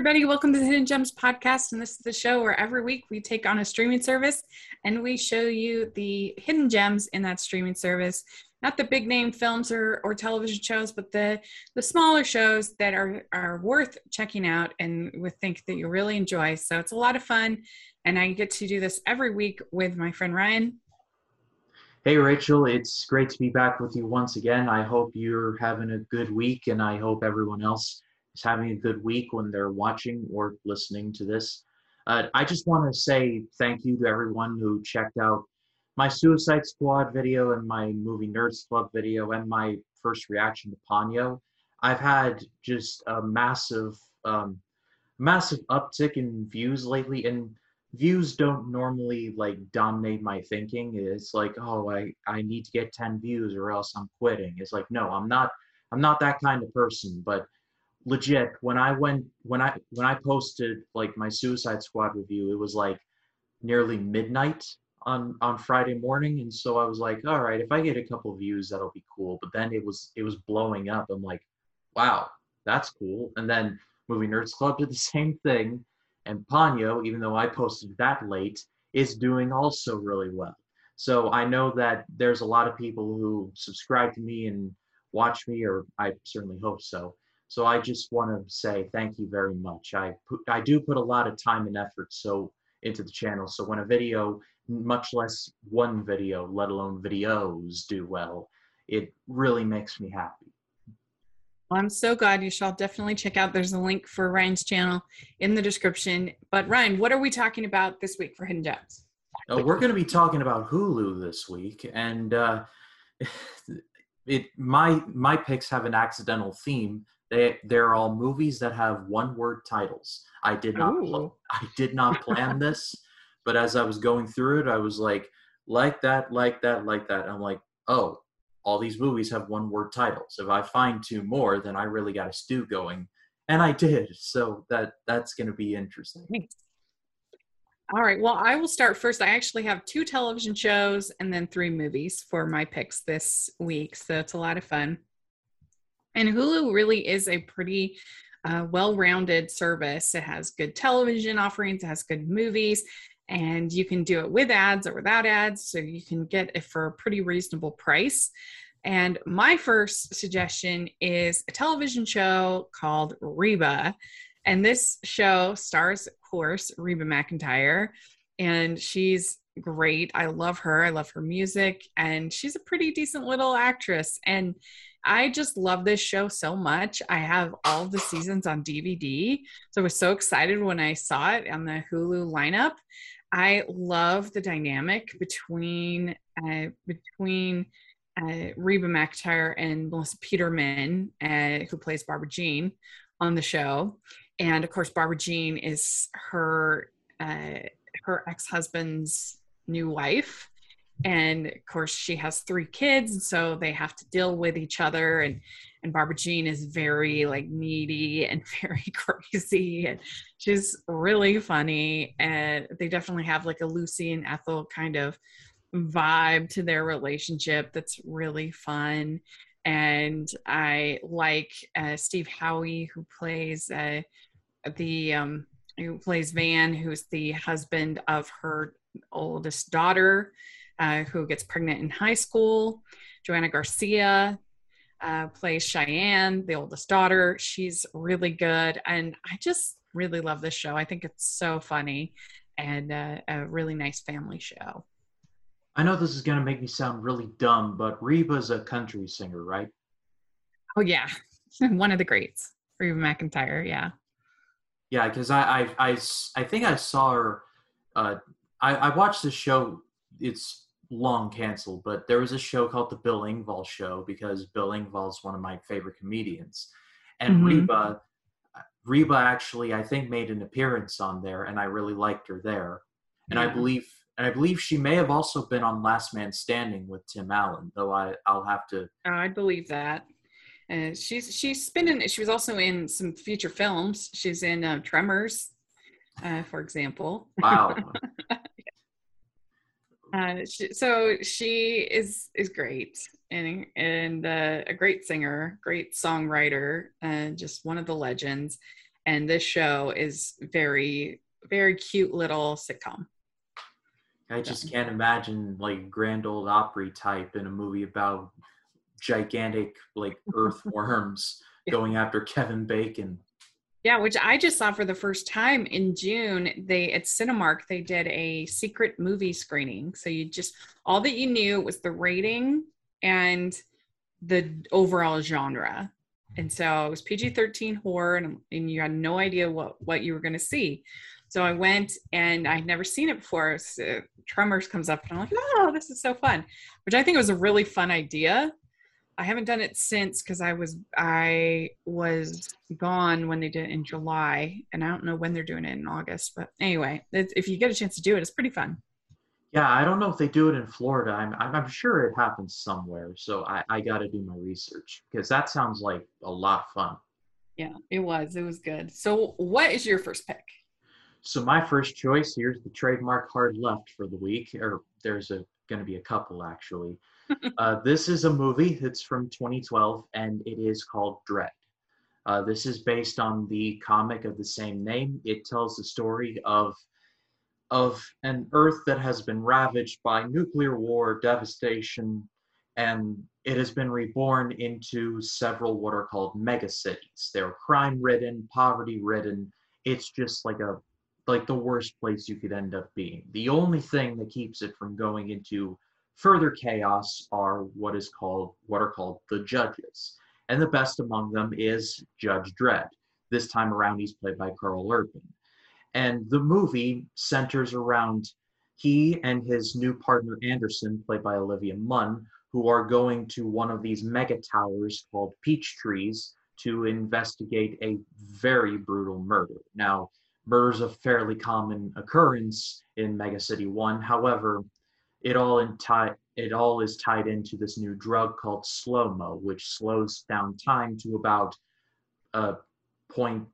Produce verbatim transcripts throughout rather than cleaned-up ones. everybody. Welcome to the Hidden Gems podcast, and this is the show where every week we take on a streaming service and we show you the hidden gems in that streaming service. Not the big name films or, or television shows, but the, the smaller shows that are, are worth checking out and we think that you'll really enjoy. So it's a lot of fun, and I get to do this every week with my friend Ryan. Hey Rachel, it's great to be back with you once again. I hope you're having a good week, and I hope everyone else is having a good week when they're watching or listening to this. Uh, I just want to say thank you to everyone who checked out my Suicide Squad video and my Movie Nerds Club video and my first reaction to Ponyo. I've had just a massive, um, massive uptick in views lately, and views don't normally like dominate my thinking. It's like, oh, I, I need to get ten views or else I'm quitting. It's like, no, I'm not, I'm not that kind of person. But legit, when I went, when I, when I posted like my Suicide Squad review, it was like nearly midnight on, on Friday morning. And so I was like, all right, if I get a couple views, that'll be cool. But then it was, it was blowing up. I'm like, wow, that's cool. And then Movie Nerds Club did the same thing. And Ponyo, even though I posted that late, is doing also really well. So I know that there's a lot of people who subscribe to me and watch me, or I certainly hope so. So I just want to say thank you very much. I put, I do put a lot of time and effort so into the channel. So when a video, much less one video, let alone videos, do well, it really makes me happy. Well, I'm so glad. You shall definitely check out. There's a link for Ryan's channel in the description. But Ryan, what are we talking about this week for Hidden Gems? Uh, we're going to be talking about Hulu this week, and uh, it my my picks have an accidental theme. They they're all movies that have one-word titles. I did not pl- I did not plan this, but as I was going through it, I was like, like that, like that, like that. I'm like, oh. All these movies have one-word titles. If I find two more, then I really got a stew going. And I did. So that that's going to be interesting. All right. Well, I will start first. I actually have two television shows and then three movies for my picks this week. So it's a lot of fun. And Hulu really is a pretty uh, well-rounded service. It has good television offerings. It has good movies. And you can do it with ads or without ads, so you can get it for a pretty reasonable price. And my first suggestion is a television show called Reba. And this show stars, of course, Reba McEntire. And she's great. I love her. I love her music. And she's a pretty decent little actress. And I just love this show so much. I have all the seasons on D V D. So I was so excited when I saw it on the Hulu lineup. I love the dynamic between uh, between uh, Reba McEntire and Melissa Peterman, uh, who plays Barbara Jean on the show. And of course, Barbara Jean is her uh, her ex-husband's new wife. And of course, she has three kids, and so they have to deal with each other. And, and Barbara Jean is very like needy and very crazy, and she's really funny. And they definitely have like a Lucy and Ethel kind of vibe to their relationship that's really fun. And I like uh, Steve Howey, who plays uh, the um, who plays Van, who's the husband of her oldest daughter. Uh, who gets pregnant in high school. Joanna Garcia uh, plays Cheyenne, the oldest daughter. She's really good. And I just really love this show. I think it's so funny and uh, a really nice family show. I know this is going to make me sound really dumb, but Reba's a country singer, right? Oh, yeah. One of the greats, Reba McEntire, yeah. Yeah, because I, I, I, I think I saw her, uh, I, I watched this show, it's long canceled, but there was a show called The Bill Engvall Show because Bill Engvall is one of my favorite comedians. And mm-hmm. Reba, Reba actually, I think, made an appearance on there, and I really liked her there. And yeah. I believe, and I believe she may have also been on Last Man Standing with Tim Allen, though I, I'll have to. Oh, I believe that. Uh, she's she's been in. She was also in some feature films. She's in uh, Tremors, uh, for example. Wow. Uh, she, so she is is great and and uh, a great singer, great songwriter, and uh, just one of the legends. And this show is very, very cute little sitcom. I just can't imagine like grand old Opry type in a movie about gigantic like earthworms yeah. going after Kevin Bacon. Yeah, which I just saw for the first time in June. They at Cinemark, they did a secret movie screening. So you just, all that you knew was the rating and the overall genre. And so it was P G thirteen horror, and, and you had no idea what, what you were going to see. So I went, and I'd never seen it before. So Tremors comes up, and I'm like, oh, this is so fun, which I think was a really fun idea. I haven't done it since because I was I was gone when they did it in July, and I don't know when they're doing it in August. But anyway, if you get a chance to do it, it's pretty fun. Yeah, I don't know if they do it in Florida. I'm I'm sure it happens somewhere. So I, I got to do my research because that sounds like a lot of fun. Yeah, it was. It was good. So what is your first pick? So my first choice, here's the trademark hard left for the week, or there's a going to be a couple actually. Uh, this is a movie that's from twenty twelve, and it is called Dredd. Uh, this is based on the comic of the same name. It tells the story of of an Earth that has been ravaged by nuclear war, devastation, and it has been reborn into several what are called megacities. They're crime-ridden, poverty-ridden. It's just like a like the worst place you could end up being. The only thing that keeps it from going into further chaos are what is called, what are called the judges. And the best among them is Judge Dredd. This time around, he's played by Carl Urban. And the movie centers around he and his new partner, Anderson, played by Olivia Munn, who are going to one of these mega towers called Peach Trees to investigate a very brutal murder. Now, murder's a fairly common occurrence in Mega City one. However, It all, enti- it all is tied into this new drug called slow-mo, which slows down time to about uh, zero point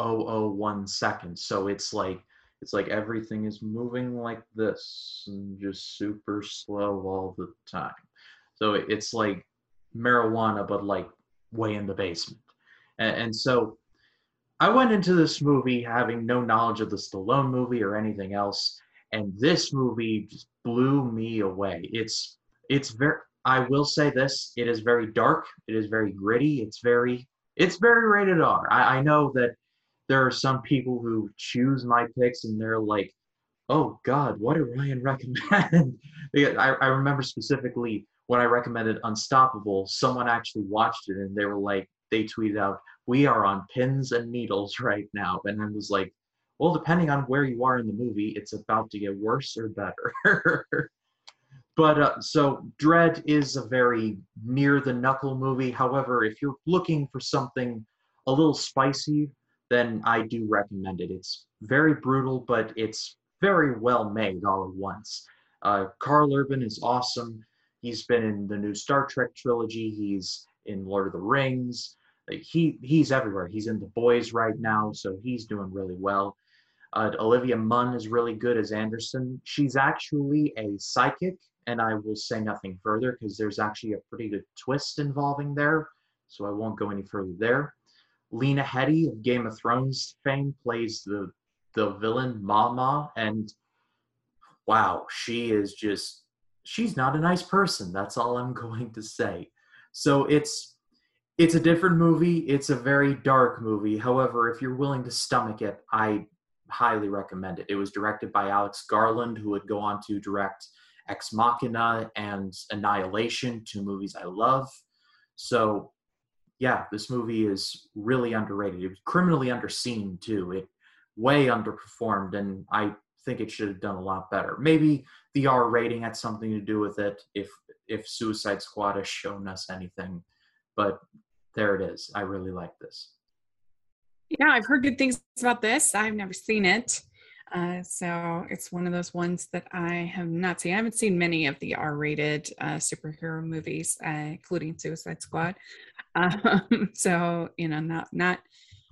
zero zero one seconds. So it's like it's like everything is moving like this and just super slow all the time. So it's like marijuana, but like way in the basement. And, and so I went into this movie having no knowledge of the Stallone movie or anything else. And this movie just blew me away. It's, it's very, I will say this, it is very dark. It is very gritty. It's very, it's very rated R. I, I know that there are some people who choose my picks and they're like, oh God, what did Ryan recommend? I, I remember specifically when I recommended Unstoppable, someone actually watched it and they were like, they tweeted out, we are on pins and needles right now. And I was like, well, depending on where you are in the movie, it's about to get worse or better. But uh, so Dredd is a very near the knuckle movie. However, if you're looking for something a little spicy, then I do recommend it. It's very brutal, but it's very well made all at once. Uh, Carl Urban is awesome. He's been in the new Star Trek trilogy. He's in Lord of the Rings. Like he he's everywhere. He's in The Boys right now, so he's doing really well. Uh, Olivia Munn is really good as Anderson. She's actually a psychic, and I will say nothing further because there's actually a pretty good twist involving there, so I won't go any further there. Lena Headey of Game of Thrones fame plays the, the villain Mama, and wow, she is just, she's not a nice person. That's all I'm going to say. So it's, it's a different movie. It's a very dark movie. However, if you're willing to stomach it, I highly recommend it. It was directed by Alex Garland, who would go on to direct Ex Machina and Annihilation, two movies I love. So yeah, this movie is really underrated. It was criminally underseen too. It way underperformed, and I think it should have done a lot better. Maybe the R rating had something to do with it, if if Suicide Squad has shown us anything. But there it is. I really like this. Yeah, I've heard good things about this. I've never seen it. Uh, so it's one of those ones that I have not seen. I haven't seen many of the R-rated uh, superhero movies, uh, including Suicide Squad. Um, so, you know, not not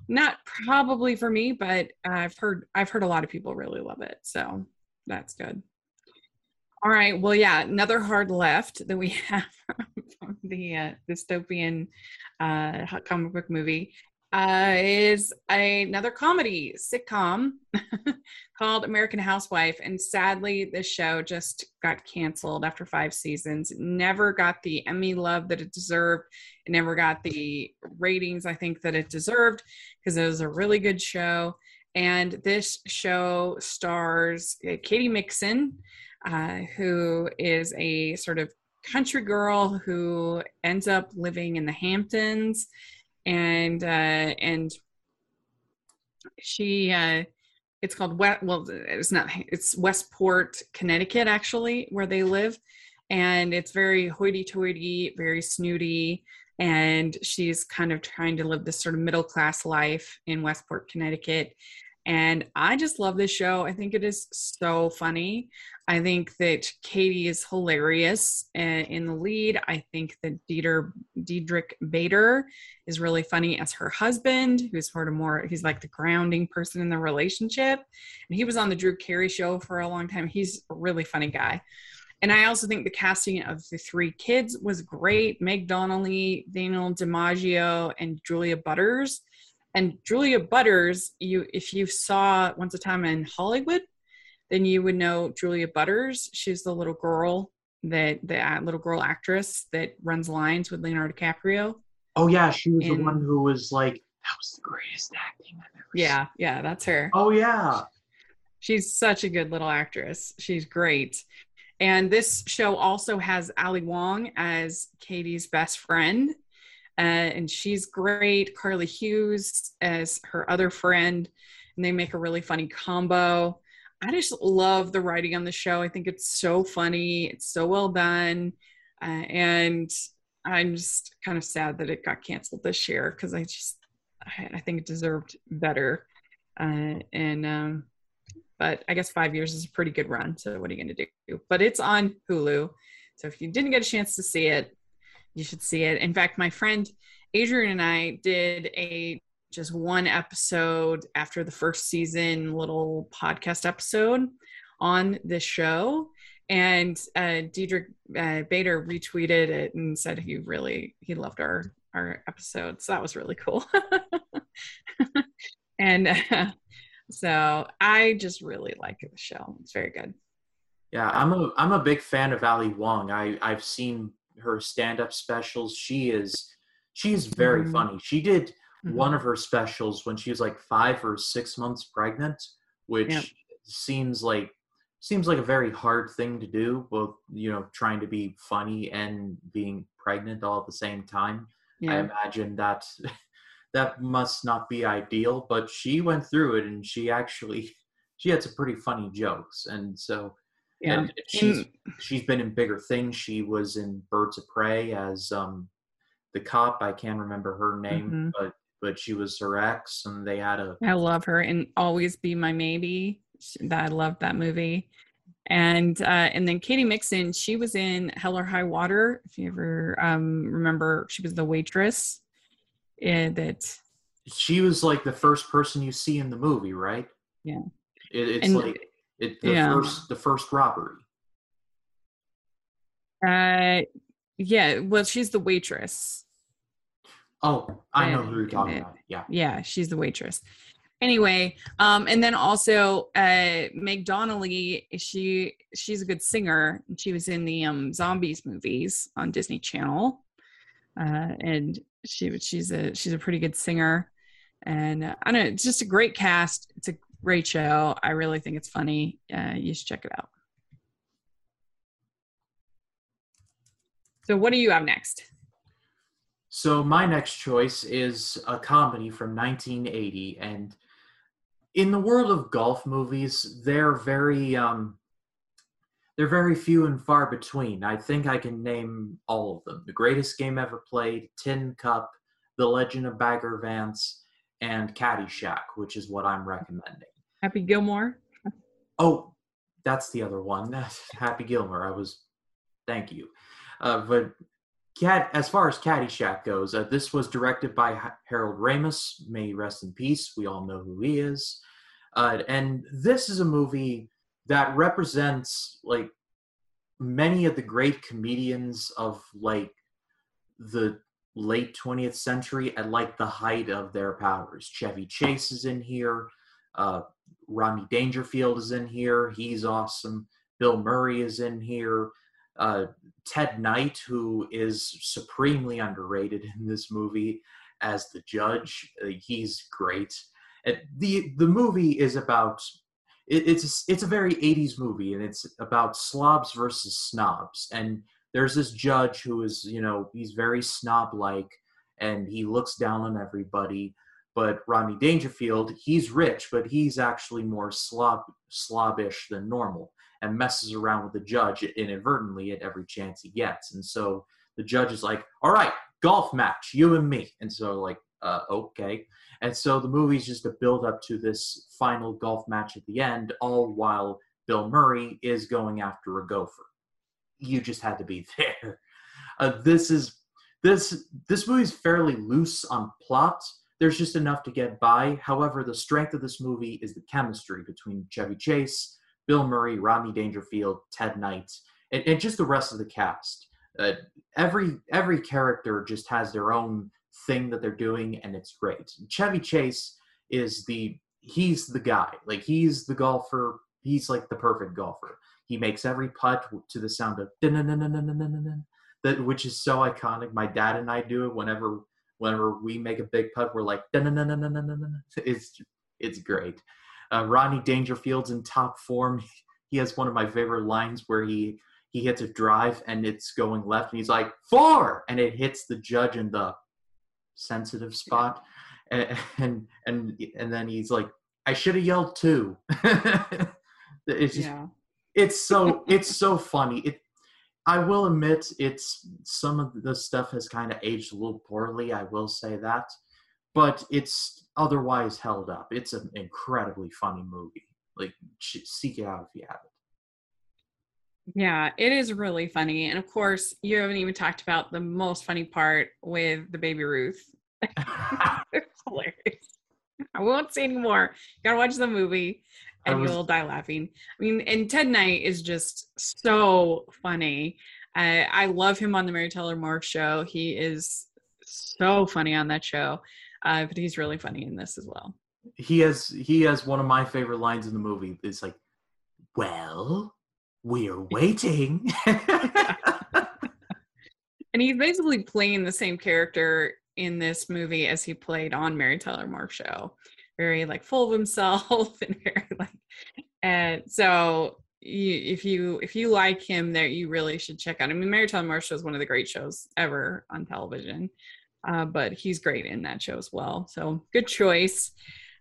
not probably for me, but I've heard I've heard a lot of people really love it. So that's good. All right. Well, yeah, another hard left that we have from the uh, dystopian uh, comic book movie uh, is a, another comedy sitcom called American Housewife. And sadly, this show just got canceled after five seasons. It never got the Emmy love that it deserved. It never got the ratings, I think, that it deserved, because it was a really good show. And this show stars Katie Mixon, uh, who is a sort of country girl who ends up living in the Hamptons, and uh, and she uh, it's called West, well it's not it's Westport, Connecticut, actually, where they live, and it's very hoity-toity, very snooty, and she's kind of trying to live this sort of middle-class life in Westport, Connecticut. And I just love this show. I think it is so funny. I think that Katie is hilarious in the lead. I think that Dieter, Diedrich Bader is really funny as her husband, who's sort of more, he's like the grounding person in the relationship. And he was on the Drew Carey Show for a long time. He's a really funny guy. And I also think the casting of the three kids was great. Meg Donnelly, Daniel DiMaggio, and Julia Butters. And Julia Butters, you if you saw Once a Time in Hollywood, then you would know Julia Butters. She's the little girl, that the little girl actress that runs lines with Leonardo DiCaprio. Oh, yeah. She was and, the one who was like, that was the greatest acting I've ever yeah, seen. Yeah, yeah, that's her. Oh, yeah. She's such a good little actress. She's great. And this show also has Ali Wong as Katie's best friend. Uh, and she's great. Carly Hughes as her other friend, and they make a really funny combo. I just love the writing on the show. I think it's so funny. It's so well done. Uh, and I'm just kind of sad that it got canceled this year, because I just, I, I think it deserved better. Uh, and, um, but I guess five years is a pretty good run. So what are you going to do? But it's on Hulu. So if you didn't get a chance to see it, you should see it. In fact, my friend Adrian and I did a just one episode after the first season, little podcast episode on this show. And uh, Diedrich uh, Bader retweeted it and said he really, he loved our, our episode. So that was really cool. And uh, so I just really like the show. It's very good. Yeah, I'm a, I'm a big fan of Ali Wong. I, I've seen her stand-up specials. She is she is very mm-hmm. funny. She did mm-hmm. one of her specials when she was like five or six months pregnant, which yep. seems like seems like a very hard thing to do, both, you know, trying to be funny and being pregnant all at the same time. Yeah. I imagine that that must not be ideal, but she went through it, and she actually she had some pretty funny jokes. And so yeah, and she's she's been in bigger things. She was in Birds of Prey as um, the cop. I can't remember her name, mm-hmm. but but she was her ex, and they had a. I love her, and Always Be My Maybe. I loved that movie, and uh, and then Katie Mixon. She was in Hell or High Water. If you ever um, remember, she was the waitress. Yeah, that. She was like the first person you see in the movie, right? Yeah, it, it's and, like. It, the, yeah. first, the first robbery. Uh, yeah, well, she's the waitress. Oh, I know who you're talking about. Yeah. Yeah, she's the waitress. Anyway, um, and then also uh, Meg Donnelly, she, she's a good singer. She was in the um, Zombies movies on Disney Channel. Uh, and she she's a she's a pretty good singer. And uh, I don't know, it's just a great cast. It's a great show. I really think it's funny. Uh, you should check it out. So what do you have next? So my next choice is a comedy from nineteen eighty. And in the world of golf movies, they're very, um, they're very few and far between. I think I can name all of them. The Greatest Game Ever Played, Tin Cup, The Legend of Bagger Vance, and Caddyshack, which is what I'm recommending. Happy Gilmore? Oh, that's the other one. That's Happy Gilmore. I was, thank you. Uh, but Cat, as far as Caddyshack goes, uh, this was directed by H- Harold Ramis. May he rest in peace. We all know who he is. Uh, and this is a movie that represents, like, many of the great comedians of, like, the late twentieth century at like the height of their powers. Chevy Chase is in here. Uh, Rodney Dangerfield is in here. He's awesome. Bill Murray is in here. Uh, Ted Knight, who is supremely underrated in this movie as the judge, uh, he's great. And the the movie is about, it, it's it's a very eighties movie, and it's about slobs versus snobs. And there's this judge who is, you know, he's very snob-like, and he looks down on everybody. But Rodney Dangerfield, he's rich, but he's actually more slob slobbish than normal, and messes around with the judge inadvertently at every chance he gets. And so the judge is like, all right, golf match, you and me. And so like, uh, okay. And so the movie's just a build up to this final golf match at the end, all while Bill Murray is going after a gopher. You just had to be there. Uh, this is, this, this movie's fairly loose on plot. There's just enough to get by. However, the strength of this movie is the chemistry between Chevy Chase, Bill Murray, Rodney Dangerfield, Ted Knight, and, and just the rest of the cast. Uh, every every character just has their own thing that they're doing, and it's great. Chevy Chase is the, he's the guy. Like, he's the golfer. He's like the perfect golfer. He makes every putt to the sound of that, which is so iconic. My dad and I do it whenever whenever we make a big putt. We're like, it's it's great. Uh, Rodney Dangerfield's in top form. He has one of my favorite lines where he, he hits a drive and it's going left, and he's like, four! And it hits the judge in the sensitive spot. And and and, and then he's like, I should have yelled two. It's just, yeah. it's so it's so funny. It, I will admit, it's some of the stuff has kind of aged a little poorly, I will say that. But it's otherwise held up. It's an incredibly funny movie. Like, seek it out if you have it. Yeah, it is really funny. And of course, you haven't even talked about the most funny part with the baby Ruth. It's hilarious. I won't say anymore. You gotta watch the movie and was... you'll die laughing. I mean, and Ted Knight is just so funny. I, I love him on the Mary Tyler Moore Show. He is so funny on that show. Uh, but he's really funny in this as well. He has he has one of my favorite lines in the movie. It's like, well, we're waiting. And he's basically playing the same character in this movie as he played on Mary Tyler Moore Show. Very like full of himself and very like, and so you, if you if you like him there, you really should check out. I mean, Mary Tyler Moore Show is one of the great shows ever on television. Uh, but he's great in that show as well. So good choice.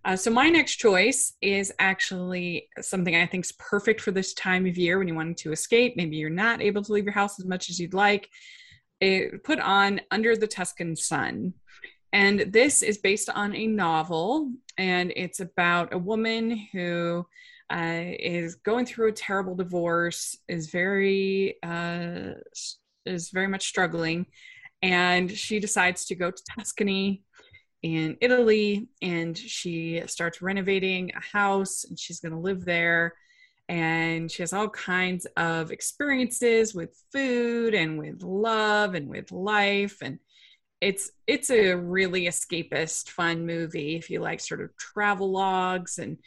Uh, so my next choice is actually something I think is perfect for this time of year when you want to escape. Maybe you're not able to leave your house as much as you'd like. It, put on Under the Tuscan Sun. And this is based on a novel. And it's about a woman who uh, is going through a terrible divorce, is very, uh, is very much struggling. And she decides to go to Tuscany in Italy, and she starts renovating a house, and she's going to live there. And she has all kinds of experiences with food and with love and with life. And it's it's a really escapist, fun movie if you like sort of travel logs and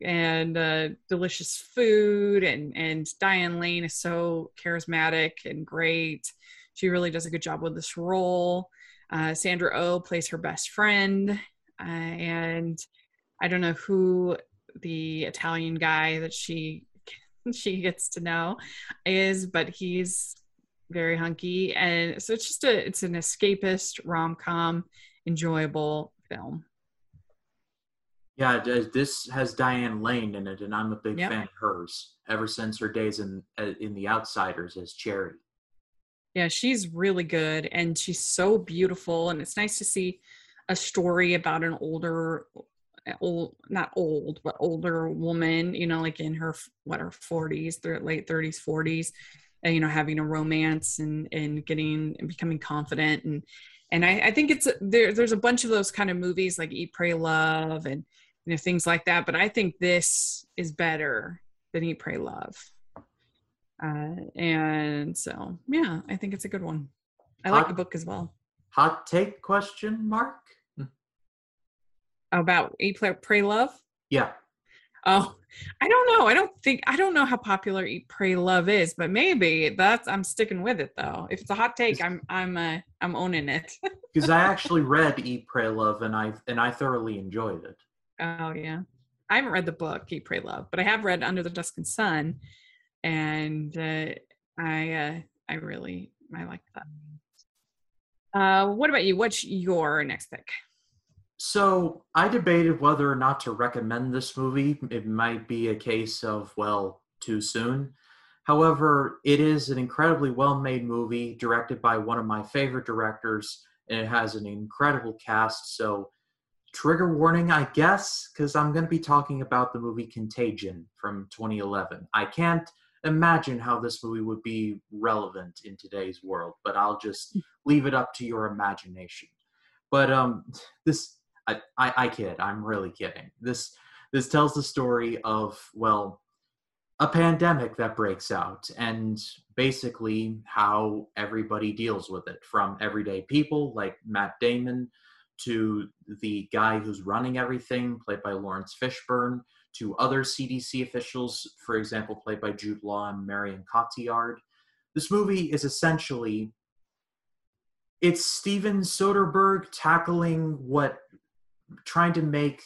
and uh, delicious food. And, and Diane Lane is so charismatic and great. She really does a good job with this role. Uh, Sandra Oh plays her best friend. Uh, and I don't know who the Italian guy that she she gets to know is, but he's very hunky. And so it's just a, it's an escapist rom-com, enjoyable film. Yeah, this has Diane Lane in it, and I'm a big yep. fan of hers ever since her days in in The Outsiders as Cherry. Yeah, she's really good, and she's so beautiful, and it's nice to see a story about an older, old, not old, but older woman, you know, like in her, what, her forties, th- late thirties, forties, and, you know, having a romance and, and getting and becoming confident. And and I, I think it's, there. there's a bunch of those kind of movies like Eat, Pray, Love, and, you know, things like that. But I think this is better than Eat, Pray, Love. Uh, and so, yeah, I think it's a good one. I like uh, the book as well. Hot take question mark? About Eat, Pray, Love? Yeah. Oh, I don't know. I don't think, I don't know how popular Eat, Pray, Love is, but maybe that's, I'm sticking with it though. If it's a hot take, I'm, I'm, uh, I'm owning it. Because I actually read Eat, Pray, Love and I, and I thoroughly enjoyed it. Oh yeah. I haven't read the book Eat, Pray, Love, but I have read Under the Tuscan Sun, and uh, I, uh, I really, I like that. Uh, what about you? What's your next pick? So I debated whether or not to recommend this movie. It might be a case of, well, too soon. However, it is an incredibly well-made movie directed by one of my favorite directors, and it has an incredible cast. So trigger warning, I guess, because I'm going to be talking about the movie Contagion from twenty eleven. I can't imagine how this movie would be relevant in today's world, but I'll just leave it up to your imagination. But um, this, I, I, I kid, I'm really kidding. This, this tells the story of, well, a pandemic that breaks out and basically how everybody deals with it, from everyday people like Matt Damon to the guy who's running everything, played by Lawrence Fishburne, to other C D C officials, for example, played by Jude Law and Marion Cotillard. This movie is essentially, it's Steven Soderbergh tackling what, trying to make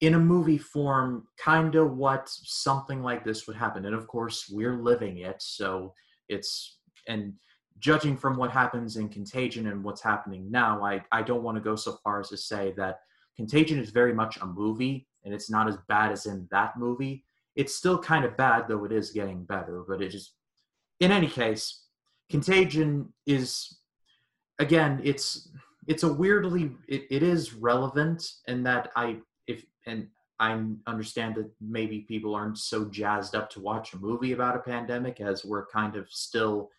in a movie form, kind of what something like this would happen. And of course, we're living it, so it's, and judging from what happens in Contagion and what's happening now, I, I don't want to go so far as to say that Contagion is very much a movie, and it's not as bad as in that movie. It's still kind of bad, though it is getting better, but it just, in any case, Contagion is, again, it's, it's a weirdly, it, it is relevant in that I, if, and I understand that maybe people aren't so jazzed up to watch a movie about a pandemic, as we're kind of still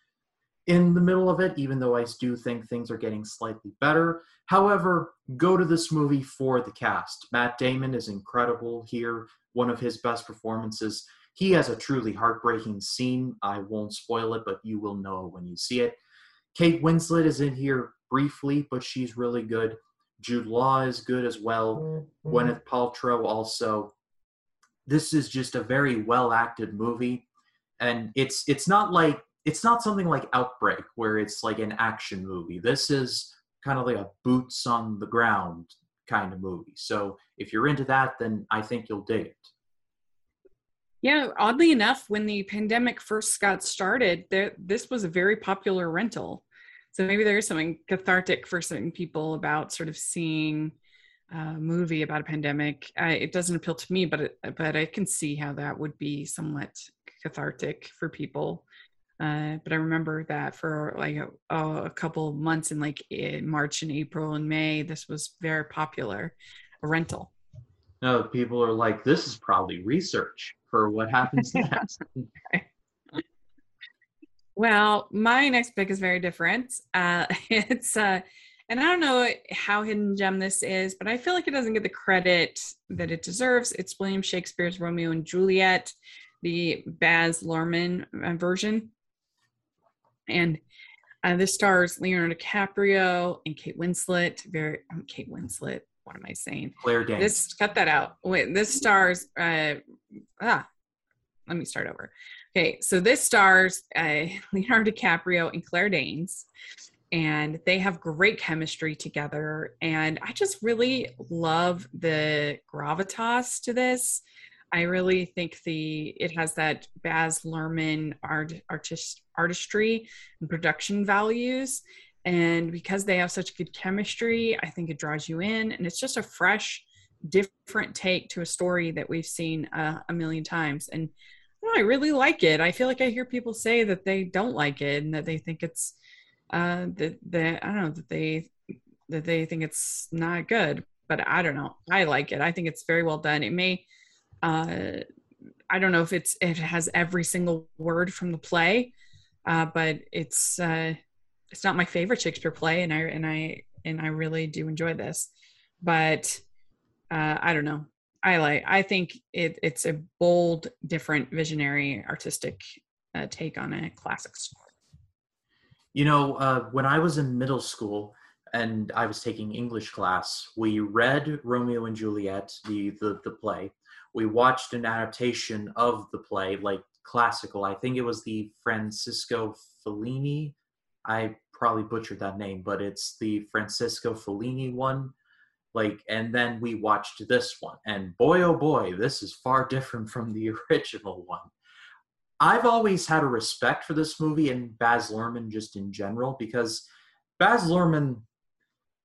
in the middle of it, even though I do think things are getting slightly better. However, go to this movie for the cast. Matt Damon is incredible here, one of his best performances. He has a truly heartbreaking scene. I won't spoil it, but you will know when you see it. Kate Winslet is in here briefly, but she's really good. Jude Law is good as well. Mm-hmm. Gwyneth Paltrow also. This is just a very well-acted movie, and it's it's not like, it's not something like Outbreak, where it's like an action movie. This is kind of like a boots on the ground kind of movie. So if you're into that, then I think you'll dig it. Yeah, oddly enough, when the pandemic first got started, there, this was a very popular rental. So maybe there is something cathartic for certain people about sort of seeing a movie about a pandemic. I, it doesn't appeal to me, but it, but I can see how that would be somewhat cathartic for people. Uh, but I remember that for like a, a couple months in like in March and April and May, this was very popular, a rental. No, people are like, this is probably research for what happens next. Okay. Well, my next pick is very different. Uh, it's, uh, and I don't know how hidden gem this is, but I feel like it doesn't get the credit that it deserves. It's William Shakespeare's Romeo and Juliet, the Baz Luhrmann version. And uh, this stars Leonardo DiCaprio and Kate Winslet. Very um, Kate Winslet. What am I saying? Claire Danes. This cut that out. Wait, this stars. Uh, ah, let me start over. Okay, so this stars uh, Leonardo DiCaprio and Claire Danes, and they have great chemistry together. And I just really love the gravitas to this. I really think the it has that Baz Luhrmann art, artist, artistry and production values. And because they have such good chemistry, I think it draws you in. And it's just a fresh, different take to a story that we've seen uh, a million times. And you know, I really like it. I feel like I hear people say that they don't like it and that they think it's, uh, that, that I don't know, that they that they think it's not good. But I don't know. I like it. I think it's very well done. It may... Uh, I don't know if it's it has every single word from the play, uh, but it's uh, it's not my favorite Shakespeare play, and I and I and I really do enjoy this. But uh, I don't know. I like. I think it, it's a bold, different, visionary, artistic uh, take on a classic story. You know, uh, when I was in middle school, and I was taking English class, we read Romeo and Juliet, the, the, the play. We watched an adaptation of the play, like classical. I think it was the Francisco Fellini. I probably butchered that name, but it's the Francisco Fellini one. Like, and then we watched this one, and boy, oh boy, this is far different from the original one. I've always had a respect for this movie and Baz Luhrmann just in general, because Baz Luhrmann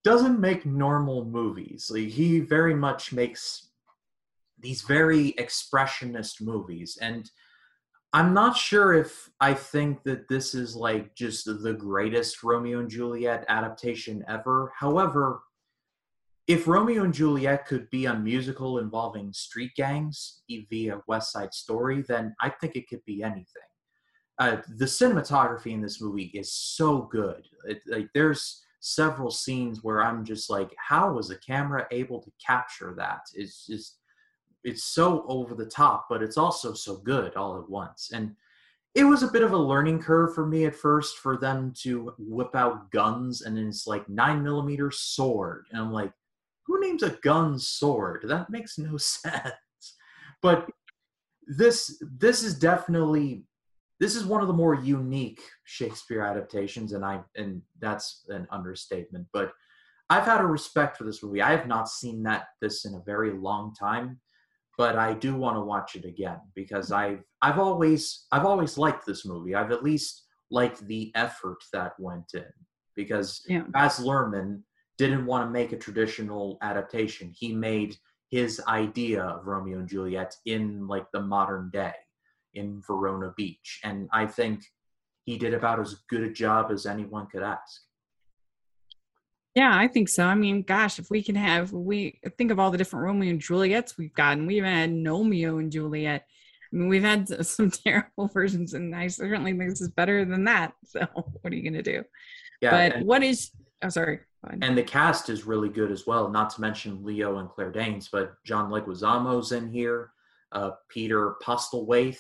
doesn't make normal movies. Like, he very much makes these very expressionist movies, and I'm not sure if I think that this is like just the greatest Romeo and Juliet adaptation ever. However, if Romeo and Juliet could be a musical involving street gangs via West Side Story, then I think it could be anything. Uh, the cinematography in this movie is so good. It, like, there's several scenes where I'm just like, how was the camera able to capture that? It's just, it's so over the top, but it's also so good all at once. And it was a bit of a learning curve for me at first for them to whip out guns, and then it's like nine millimeter sword. And I'm like, who names a gun sword? That makes no sense. But this this is definitely, this is one of the more unique Shakespeare adaptations, and I and that's an understatement. But I've had a respect for this movie. I have not seen that this in a very long time, but I do want to watch it again because I've I've always I've always liked this movie. I've at least liked the effort that went in, because yeah. Baz Luhrmann didn't want to make a traditional adaptation. He made his idea of Romeo and Juliet in like the modern day in Verona Beach. And I think he did about as good a job as anyone could ask. Yeah, I think so. I mean, gosh, if we can have, we think of all the different Romeo and Juliets we've gotten. We even had Nomeo and Juliet. I mean, we've had some terrible versions, and I certainly think this is better than that. So what are you going to do? Yeah, but and- what is, I'm oh, sorry. And the cast is really good as well, not to mention Leo and Claire Danes, but John Leguizamo's in here, uh, Peter Postlewaite,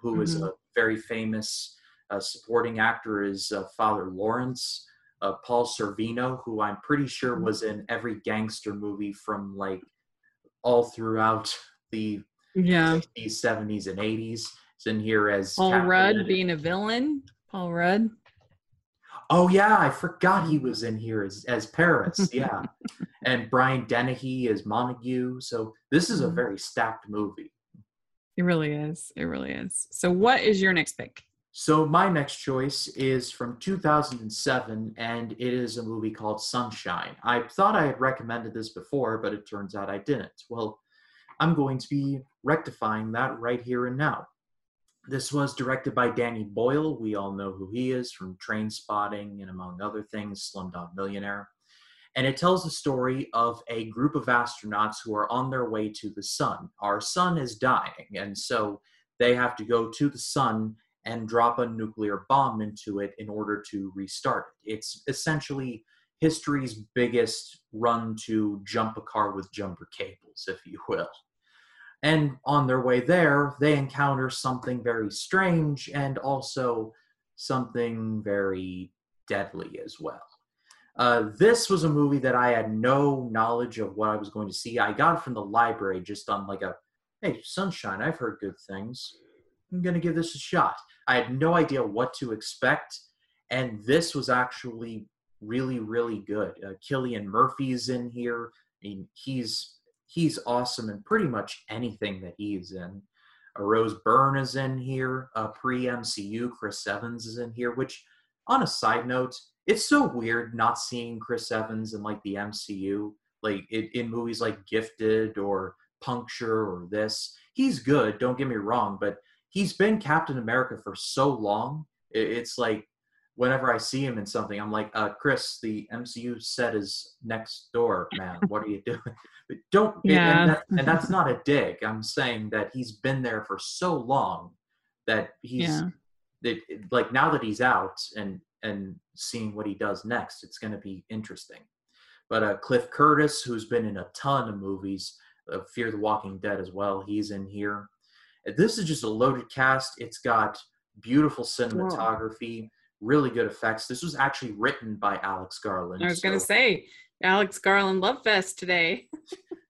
who mm-hmm. is a very famous uh, supporting actor, is uh, Father Lawrence, uh, Paul Sorvino, who I'm pretty sure mm-hmm. was in every gangster movie from like all throughout the yeah. sixties, seventies, and eighties. It's in here as Paul Captain Rudd Ed. Being a villain, Paul Rudd. Oh, yeah, I forgot he was in here as, as Paris, yeah. And Brian Dennehy as Montague. So this is a very stacked movie. It really is. It really is. So what is your next pick? So my next choice is from two thousand seven, and it is a movie called Sunshine. I thought I had recommended this before, but it turns out I didn't. Well, I'm going to be rectifying that right here and now. This was directed by Danny Boyle. We all know who he is from Trainspotting and, among other things, Slumdog Millionaire. And it tells the story of a group of astronauts who are on their way to the sun. Our sun is dying, and so they have to go to the sun and drop a nuclear bomb into it in order to restart it. It's essentially history's biggest run to jump a car with jumper cables, if you will. And on their way there, they encounter something very strange and also something very deadly as well. Uh, this was a movie that I had no knowledge of what I was going to see. I got it from the library just on like a, hey, Sunshine, I've heard good things. I'm going to give this a shot. I had no idea what to expect. And this was actually really, really good. Uh, Cillian Murphy's in here. I mean, he's... He's awesome in pretty much anything that he's in. Uh, Rose Byrne is in here. Uh, pre-M C U, Chris Evans is in here, which, on a side note, it's so weird not seeing Chris Evans in, like, the M C U. Like, it, in movies like Gifted or Puncture or this. He's good, don't get me wrong, but he's been Captain America for so long. It, it's like, whenever I see him in something, I'm like, uh, Chris, the M C U set is next door, man. What are you doing? But don't, yeah. and, that, and that's not a dig. I'm saying that he's been there for so long that he's, yeah. that, like, now that he's out and, and seeing what he does next, it's going to be interesting. But uh, Cliff Curtis, who's been in a ton of movies, uh, Fear the Walking Dead as well, he's in here. This is just a loaded cast. It's got beautiful cinematography. Whoa. really good effects. This was actually written by Alex Garland. I was so, going to say, Alex Garland Love Fest today.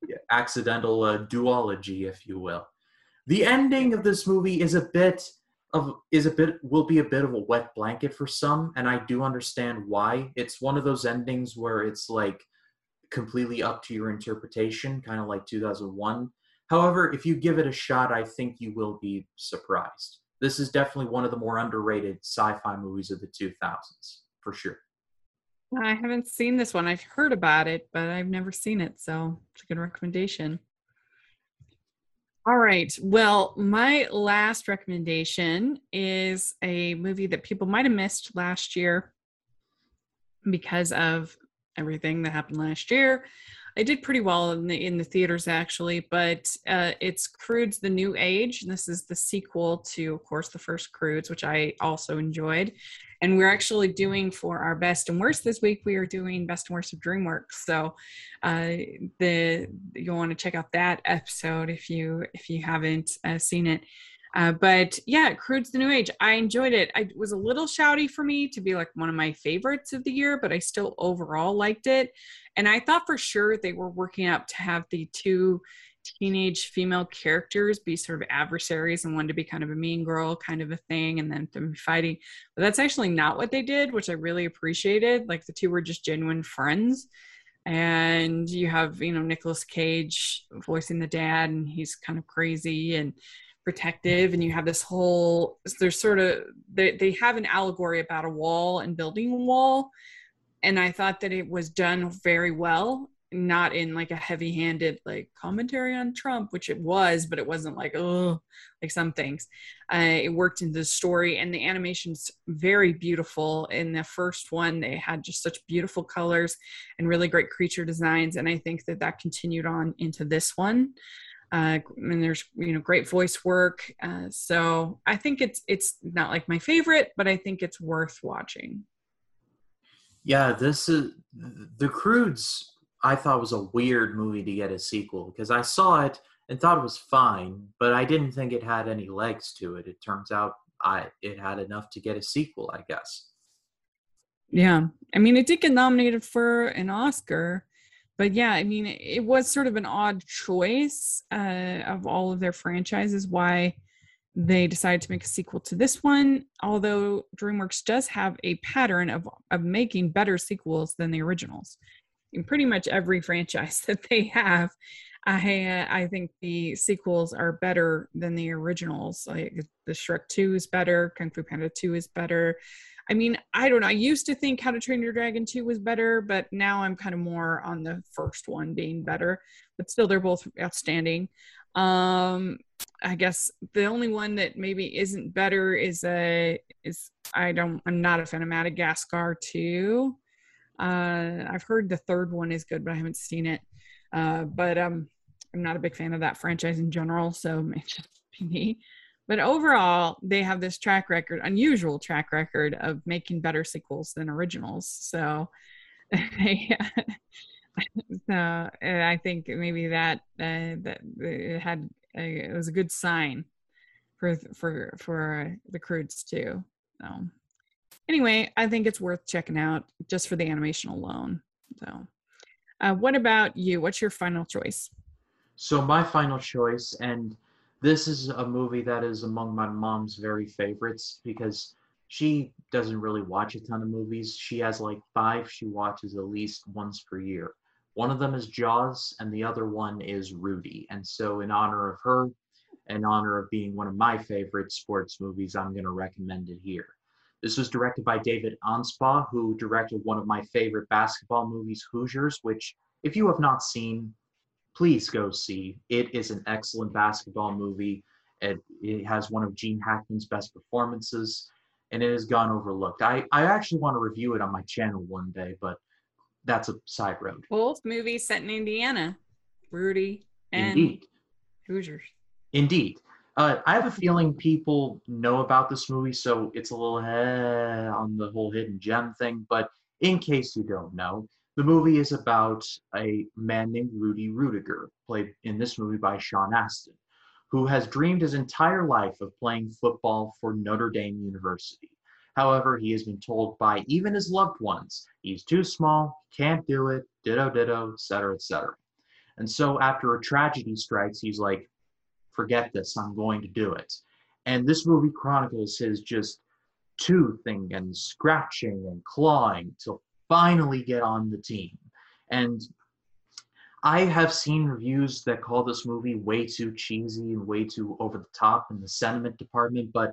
Yeah, accidental uh, duology, if you will. The ending of this movie is a bit of is a bit will be a bit of a wet blanket for some, and I do understand why. It's one of those endings where it's like completely up to your interpretation, kind of like two thousand one. However, if you give it a shot, I think you will be surprised. This is definitely one of the more underrated sci-fi movies of the two thousands, for sure. I haven't seen this one. I've heard about it, but I've never seen it, so it's a good recommendation. All right. Well, my last recommendation is a movie that people might have missed last year because of everything that happened last year. I did pretty well in the, in the theaters, actually, but uh, it's Croods: The New Age. And this is the sequel to, of course, the first Croods, which I also enjoyed. And we're actually doing, for our best and worst this week, we are doing best and worst of DreamWorks. So uh, the you'll want to check out that episode if you if you haven't uh, seen it. Uh, but yeah, Croods: The New Age. I enjoyed it. I, it was a little shouty for me to be like one of my favorites of the year, but I still overall liked it. And I thought for sure they were working up to have the two teenage female characters be sort of adversaries and one to be kind of a mean girl kind of a thing and then them fighting. But that's actually not what they did, which I really appreciated. Like the two were just genuine friends. And you have, you know, Nicolas Cage voicing the dad, and he's kind of crazy and protective, and you have this whole, there's sort of, they, they have an allegory about a wall and building a wall. And I thought that it was done very well, not in like a heavy-handed like commentary on Trump, which it was, but it wasn't like, oh, like some things. Uh, it worked into the story, and the animation's very beautiful. In the first one, they had just such beautiful colors and really great creature designs. And I think that that continued on into this one. Uh, and there's, you know, great voice work. Uh, so I think it's, it's not like my favorite, but I think it's worth watching. Yeah, this is The Croods. I thought was a weird movie to get a sequel, because I saw it and thought it was fine, but I didn't think it had any legs to it. It turns out I it had enough to get a sequel, I guess. Yeah, I mean, it did get nominated for an Oscar, but yeah, I mean, it was sort of an odd choice uh, of all of their franchises why they decided to make a sequel to this one, although DreamWorks does have a pattern of, of making better sequels than the originals. In pretty much every franchise that they have, I uh, I think the sequels are better than the originals. Like the Shrek two is better, Kung Fu Panda two is better. I mean, I don't know. I used to think How to Train Your Dragon two was better, but now I'm kind of more on the first one being better. But still, they're both outstanding. Um, I guess the only one that maybe isn't better is a is I don't I'm not a fan of Madagascar two. Uh, I've heard the third one is good, but I haven't seen it. Uh, but um, I'm not a big fan of that franchise in general, so maybe just be me. But overall, they have this track record, unusual track record of making better sequels than originals. So, they, so I think maybe that uh, that it had a, it was a good sign for for for the Croods too. So. Anyway, I think it's worth checking out just for the animation alone. So, uh, what about you? What's your final choice? So my final choice, and this is a movie that is among my mom's very favorites because she doesn't really watch a ton of movies. She has like five she watches at least once per year. One of them is Jaws, and the other one is Rudy. And so in honor of her, in honor of being one of my favorite sports movies, I'm going to recommend it here. This was directed by David Anspaugh, who directed one of my favorite basketball movies, Hoosiers, which if you have not seen, please go see. It is an excellent basketball movie. It, it has one of Gene Hackman's best performances, and it has gone overlooked. I, I actually want to review it on my channel one day, but that's a side road. Both movies set in Indiana, Rudy and Indeed. Hoosiers. Indeed. Uh, I have a feeling people know about this movie, so it's a little eh, on the whole hidden gem thing. But in case you don't know, the movie is about a man named Rudy Rudiger, played in this movie by Sean Astin, who has dreamed his entire life of playing football for Notre Dame University. However, he has been told by even his loved ones, he's too small, can't do it, ditto, ditto, et cetera, et cetera. And so after a tragedy strikes, he's like, forget this, I'm going to do it. And this movie chronicles his just toothing and scratching and clawing to finally get on the team. And I have seen reviews that call this movie way too cheesy and way too over the top in the sentiment department, but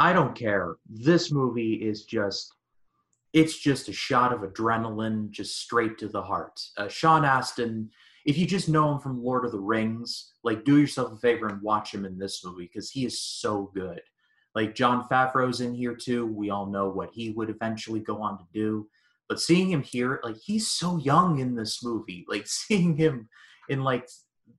I don't care. This movie is just, it's just a shot of adrenaline just straight to the heart. Uh, Sean Astin, if you just know him from Lord of the Rings, like, do yourself a favor and watch him in this movie, because he is so good. Like, Jon Favreau's in here too. We all know what he would eventually go on to do. But seeing him here, like, he's so young in this movie. Like, seeing him in, like,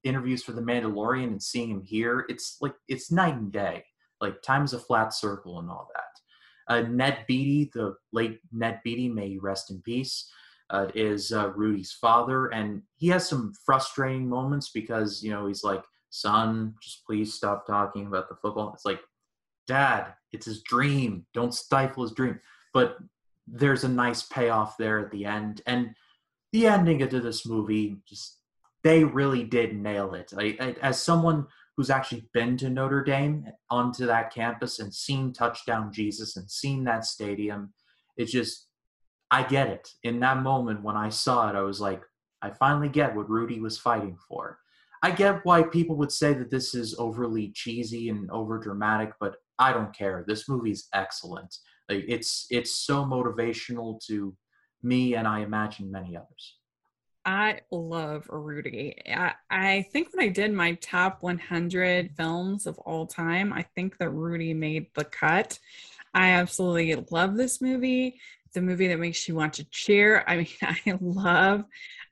interviews for The Mandalorian and seeing him here, it's, like, it's night and day. Like, time's a flat circle and all that. Uh, Ned Beatty, the late Ned Beatty, may he rest in peace, uh, is uh, Rudy's father. And he has some frustrating moments because, you know, he's like, son, just please stop talking about the football. It's like, dad, it's his dream. Don't stifle his dream. But there's a nice payoff there at the end. And the ending of this movie, just, they really did nail it. I, I, as someone who's actually been to Notre Dame, onto that campus, and seen Touchdown Jesus and seen that stadium, it's just, I get it. In that moment when I saw it, I was like, I finally get what Rudy was fighting for. I get why people would say that this is overly cheesy and over dramatic, but I don't care. This movie's excellent. Like, it's, it's so motivational to me, and I imagine many others. I love Rudy. I, I think when I did my top one hundred films of all time, I think that Rudy made the cut. I absolutely love this movie. It's a movie that makes you want to cheer. I mean, I love,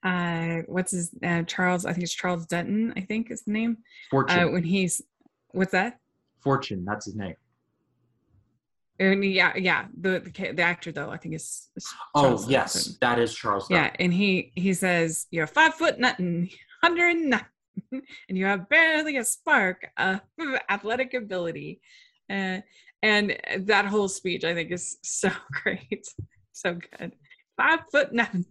uh, what's his, uh, Charles, I think it's Charles Dutton, I think is the name. Fortune. Uh, when he's, what's that? Fortune, that's his name. And yeah, yeah. The, the the actor though, I think is. is oh yes, Dutton. That is Charles. Yeah, Dutton. And he he says you're five foot nothing, hundred nothing, and you have barely a spark of athletic ability, uh, and that whole speech I think is so great, so good. Five foot nothing,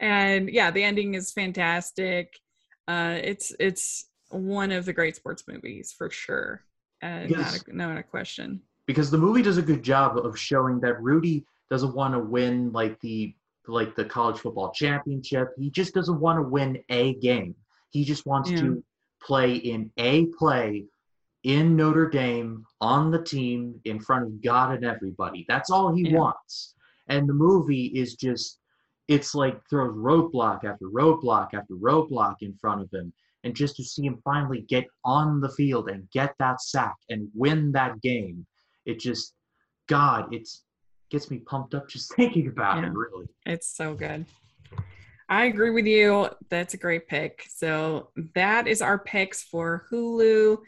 and yeah, the ending is fantastic. Uh, it's it's one of the great sports movies for sure. Uh, yes. Not a, not a question. Because the movie does a good job of showing that Rudy doesn't want to win like the like the college football championship. He just doesn't want to win a game. He just wants yeah. to play in a play in Notre Dame on the team in front of God and everybody. That's all he yeah. wants. And the movie is just, it's like throws roadblock after roadblock after roadblock in front of him. And just to see him finally get on the field and get that sack and win that game. It just, God, it's gets me pumped up just thinking about yeah. it, really. It's so good. I agree with you. That's a great pick. So that is our picks for Hulu.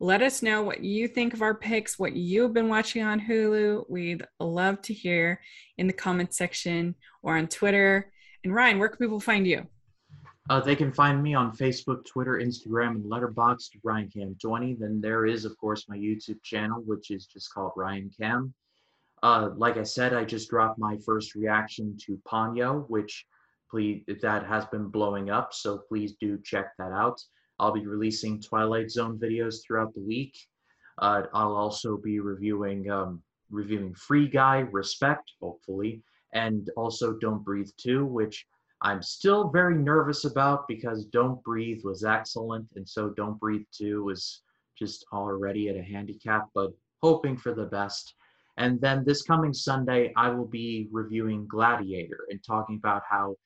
Let us know what you think of our picks, what you've been watching on Hulu. We'd love to hear in the comment section or on Twitter. And Ryan, where can people find you? Uh, they can find me on Facebook, Twitter, Instagram, and Letterboxd, Ryan Cam twenty. Then there is, of course, my YouTube channel, which is just called Ryan Cam. Uh, like I said, I just dropped my first reaction to Ponyo, which please that has been blowing up, so please do check that out. I'll be releasing Twilight Zone videos throughout the week. Uh, I'll also be reviewing um, reviewing Free Guy, Respect, hopefully, and also Don't Breathe two, which I'm still very nervous about because Don't Breathe was excellent, and so Don't Breathe two was just already at a handicap, but hoping for the best. And then this coming Sunday, I will be reviewing Gladiator and talking about how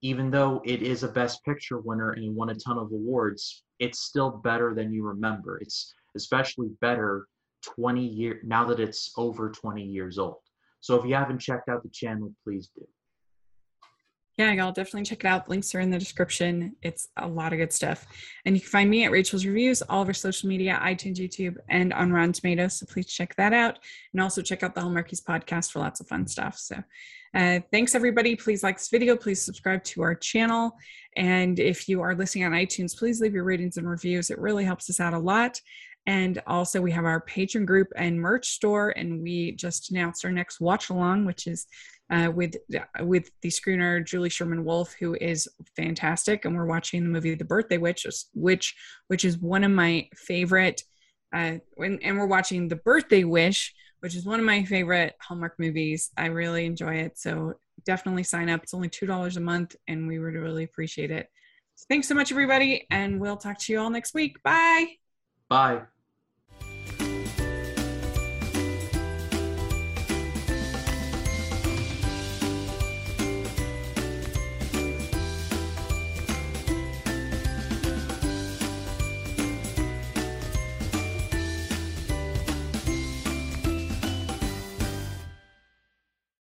even though it is a Best Picture winner and it won a ton of awards, it's still better than you remember. It's especially better twenty years, now that it's over twenty years old. So if you haven't checked out the channel, please do. Yeah, y'all definitely check it out. Links are in the description. It's a lot of good stuff. And you can find me at Rachel's Reviews, all of our social media, iTunes, YouTube, and on Rotten Tomatoes. So please check that out. And also check out the Hallmarkies podcast for lots of fun stuff. So uh, thanks, everybody. Please like this video. Please subscribe to our channel. And if you are listening on iTunes, please leave your ratings and reviews. It really helps us out a lot. And also we have our patron group and merch store, and we just announced our next watch along, which is uh, with with the screener Julie Sherman Wolfe, who is fantastic. And we're watching the movie The Birthday Witch, which which is one of my favorite. Uh, and, and we're watching The Birthday Wish, which is one of my favorite Hallmark movies. I really enjoy it. So definitely sign up. It's only two dollars a month, and we would really appreciate it. So thanks so much, everybody. And we'll talk to you all next week. Bye. Bye.